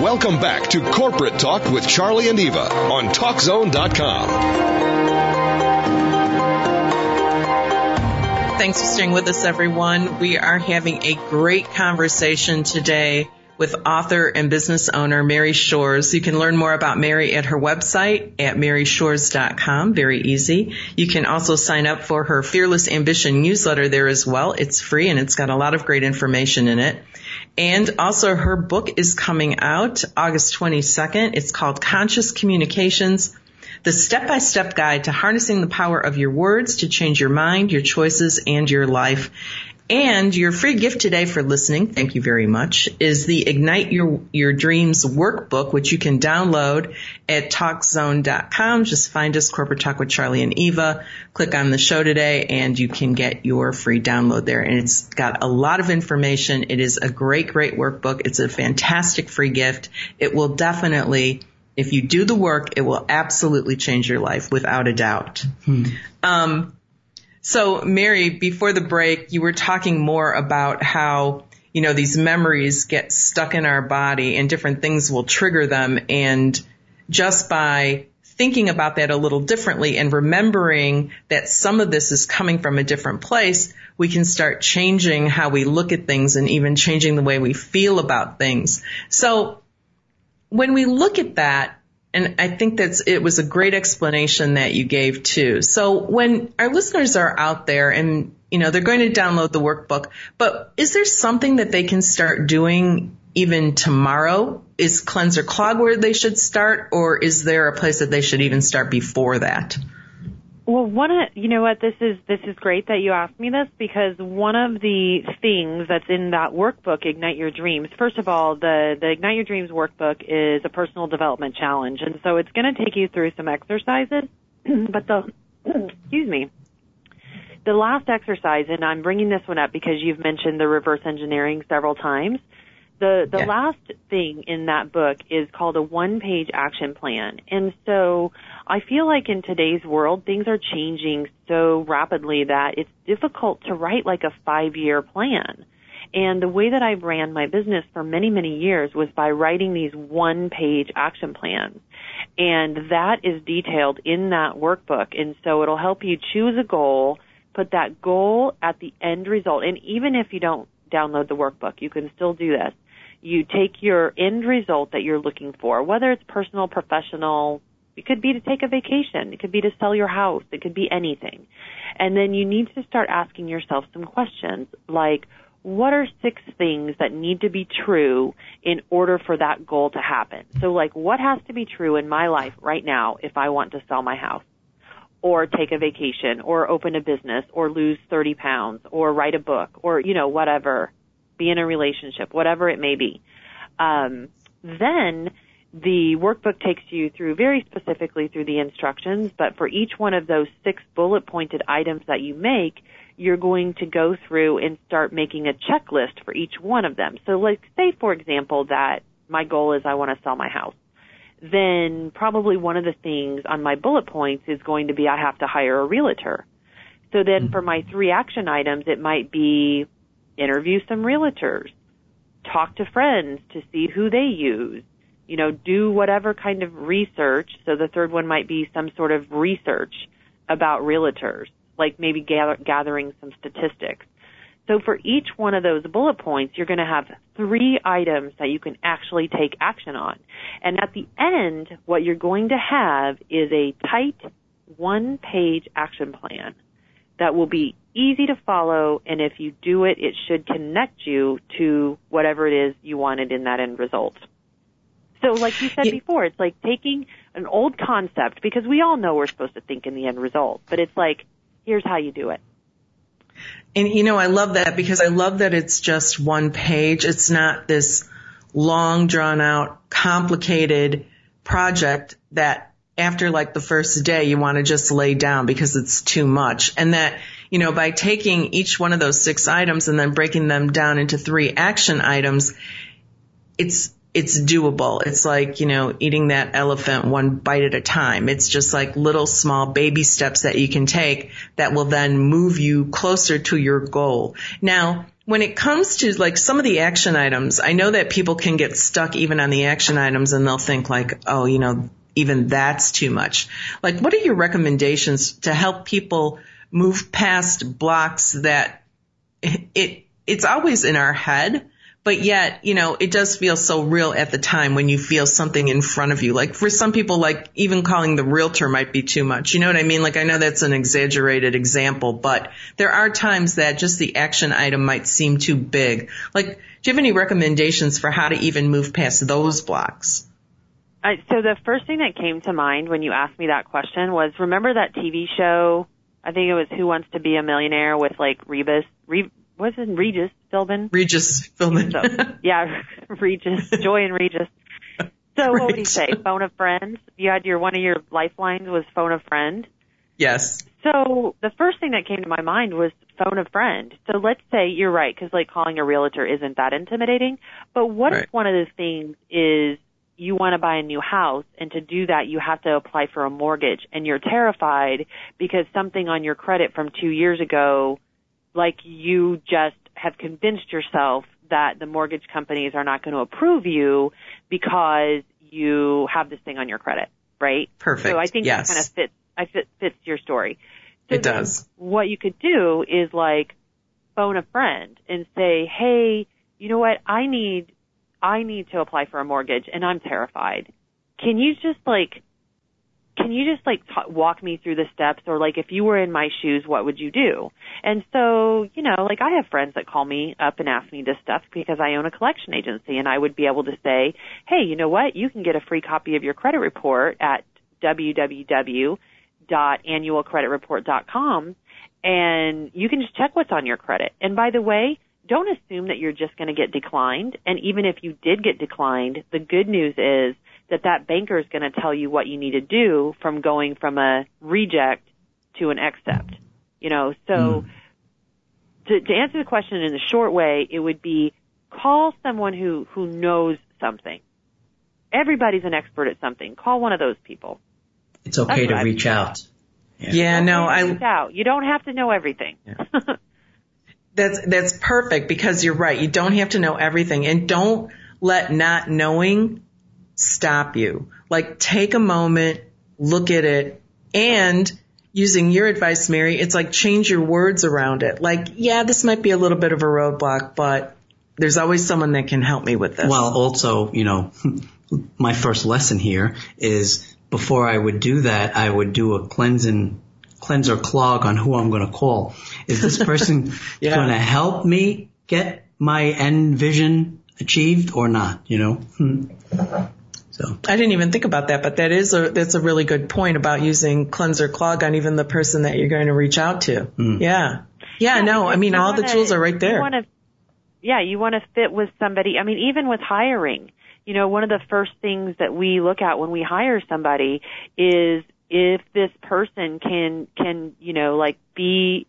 Welcome back to Corporate Talk with Charlie and Eva on TalkZone.com. Thanks for staying with us, everyone. We are having a great conversation today with author and business owner Mary Shores. You can learn more about Mary at her website at MaryShores.com. Very easy. You can also sign up for her Fearless Ambition newsletter there as well. It's free and it's got a lot of great information in it. And also her book is coming out August 22nd. It's called Conscious Communications, the step-by-step guide to harnessing the power of your words to change your mind, your choices, and your life. And your free gift today for listening, thank you very much, is the Ignite Your Dreams workbook, which you can download at TalkZone.com. Just find us, Corporate Talk with Charlie and Eva. Click on the show today, and you can get your free download there. And it's got a lot of information. It is a great, great workbook. It's a fantastic free gift. It will definitely, if you do the work, it will absolutely change your life without a doubt. So, Mary, before the break, you were talking more about how, you know, these memories get stuck in our body and different things will trigger them. And just by thinking about that a little differently and remembering that some of this is coming from a different place, we can start changing how we look at things and even changing the way we feel about things. So when we look at that, and I think it was a great explanation that you gave too. So when our listeners are out there and, you know, they're going to download the workbook, but is there something that they can start doing even tomorrow? Is Cleanse or Clog where they should start, or is there a place that they should even start before that? Well, you know what, this is great that you asked me this, because one of the things that's in that workbook, Ignite Your Dreams, first of all, the Ignite Your Dreams workbook is a personal development challenge, and so it's going to take you through some exercises, but the last exercise, and I'm bringing this one up because you've mentioned the reverse engineering several times, the last thing in that book is called a one-page action plan. And so I feel like in today's world, things are changing so rapidly that it's difficult to write like a 5-year plan. And the way that I ran my business for many, many years was by writing these one-page action plans. And that is detailed in that workbook. And so it'll help you choose a goal, put that goal at the end result. And even if you don't download the workbook, you can still do this. You take your end result that you're looking for, whether it's personal, professional. It could be to take a vacation. It could be to sell your house. It could be anything. And then you need to start asking yourself some questions like, what are 6 things that need to be true in order for that goal to happen? So like, what has to be true in my life right now if I want to sell my house or take a vacation or open a business or lose 30 pounds or write a book or, you know, whatever, be in a relationship, whatever it may be. Then the workbook takes you through very specifically through the instructions, but for each one of those 6 bullet-pointed items that you make, you're going to go through and start making a checklist for each one of them. So, like, say, for example, that my goal is I want to sell my house. Then probably one of the things on my bullet points is going to be I have to hire a realtor. So then for my 3 action items, it might be interview some realtors, talk to friends to see who they use, you know, do whatever kind of research. So the 3rd one might be some sort of research about realtors, like maybe gathering some statistics. So for each one of those bullet points, you're going to have 3 items that you can actually take action on. And at the end, what you're going to have is a tight 1-page action plan that will be easy to follow. And if you do it, it should connect you to whatever it is you wanted in that end result. So like you said before, it's like taking an old concept, because we all know we're supposed to think in the end result, but it's like, here's how you do it. And, you know, I love that, because I love that it's just 1 page. It's not this long, drawn-out, complicated project that after, like, the first day you want to just lay down because it's too much. And that, you know, by taking each one of those 6 items and then breaking them down into 3 action items, it's doable. It's like, you know, eating that elephant one bite at a time. It's just like little small baby steps that you can take that will then move you closer to your goal. Now, when it comes to like some of the action items, I know that people can get stuck even on the action items and they'll think like, oh, you know, even that's too much. Like, what are your recommendations to help people move past blocks that it's always in our head, but yet, you know, it does feel so real at the time when you feel something in front of you. Like for some people, like even calling the realtor might be too much. You know what I mean? Like I know that's an exaggerated example, but there are times that just the action item might seem too big. Like, do you have any recommendations for how to even move past those blocks? So the first thing that came to mind when you asked me that question was, remember that TV show, I think it was Who Wants to Be a Millionaire with like Regis Philbin? Regis Philbin. So, yeah, Regis, Joy and Regis. So right. What would he say? Phone a friend? You had one of your lifelines was phone a friend? Yes. So the first thing that came to my mind was phone a friend. So let's say you're right, because like calling a realtor isn't that intimidating. But what if one of the things is, you want to buy a new house, and to do that, you have to apply for a mortgage, and you're terrified because something on your credit from 2 years ago, like you just have convinced yourself that the mortgage companies are not going to approve you because you have this thing on your credit, right? Perfect. So I think yes. That kind of fits your story. So it does. What you could do is like phone a friend and say, hey, you know what, I need to apply for a mortgage and I'm terrified. Can you just walk me through the steps, or like if you were in my shoes, what would you do? And so, you know, like I have friends that call me up and ask me this stuff because I own a collection agency, and I would be able to say, hey, you know what? You can get a free copy of your credit report at www.annualcreditreport.com, and you can just check what's on your credit. And by the way, don't assume that you're just going to get declined. And even if you did get declined, the good news is that banker is going to tell you what you need to do from going from a reject to an accept. You know, so to answer the question in the short way, it would be call someone who knows something. Everybody's an expert at something. Call one of those people. It's okay to reach out. Yeah, no, reach out. You don't have to know everything. Yeah. That's perfect, because you're right. You don't have to know everything, and don't let not knowing stop you. Like, take a moment, look at it, and using your advice, Mary, it's like change your words around it. Like, yeah, this might be a little bit of a roadblock, but there's always someone that can help me with this. Well, also, you know, my first lesson here is before I would do that, I would do a cleanser clog on who I'm going to call. Is this person going to help me get my end vision achieved or not? You know? So I didn't even think about that, but that's a really good point about using cleanser clog on even the person that you're going to reach out to. Yeah. Yeah, no, I mean, all the tools are right there. You want to fit with somebody. I mean, even with hiring, you know, one of the first things that we look at when we hire somebody is, if this person can, you know, like be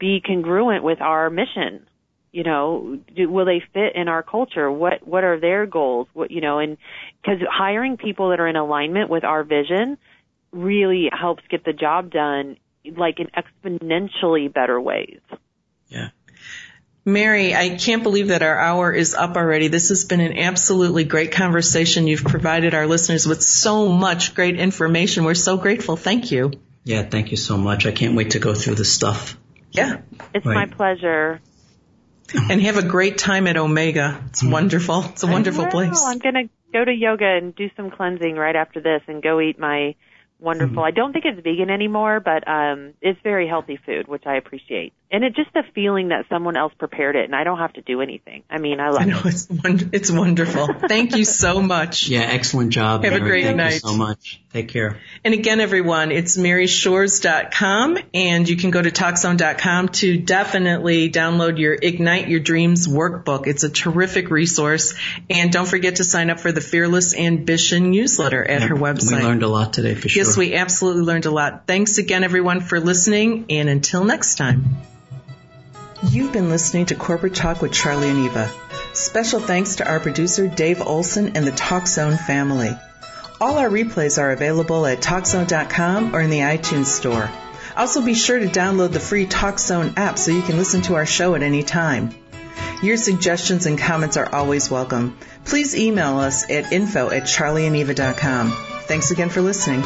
congruent with our mission, you know, will they fit in our culture? What are their goals? What, you know, and because hiring people that are in alignment with our vision really helps get the job done like in exponentially better ways. Yeah. Mary, I can't believe that our hour is up already. This has been an absolutely great conversation. You've provided our listeners with so much great information. We're so grateful. Thank you. Yeah, thank you so much. I can't wait to go through this stuff. Yeah. It's my pleasure. And have a great time at Omega. It's wonderful. It's a wonderful place. I'm going to go to yoga and do some cleansing right after this and go eat my wonderful. I don't think it's vegan anymore, but it's very healthy food, which I appreciate. And it's just the feeling that someone else prepared it, and I don't have to do anything. I mean, I love it. I know, it's wonderful. Thank you so much. Yeah, excellent job. Have a great night. Thank you so much. Take care. And again, everyone, it's MaryShores.com, and you can go to TalkZone.com to definitely download your Ignite Your Dreams workbook. It's a terrific resource. And don't forget to sign up for the Fearless Ambition newsletter at her website. We learned a lot today, for sure. Yes, we absolutely learned a lot. Thanks again, everyone, for listening, and until next time. You've been listening to Corporate Talk with Charlie and Eva. Special thanks to our producer, Dave Olson, and the Talk Zone family. All our replays are available at TalkZone.com or in the iTunes store. Also, be sure to download the free TalkZone app so you can listen to our show at any time. Your suggestions and comments are always welcome. Please email us at info@CharlieAndEva.com. Thanks again for listening.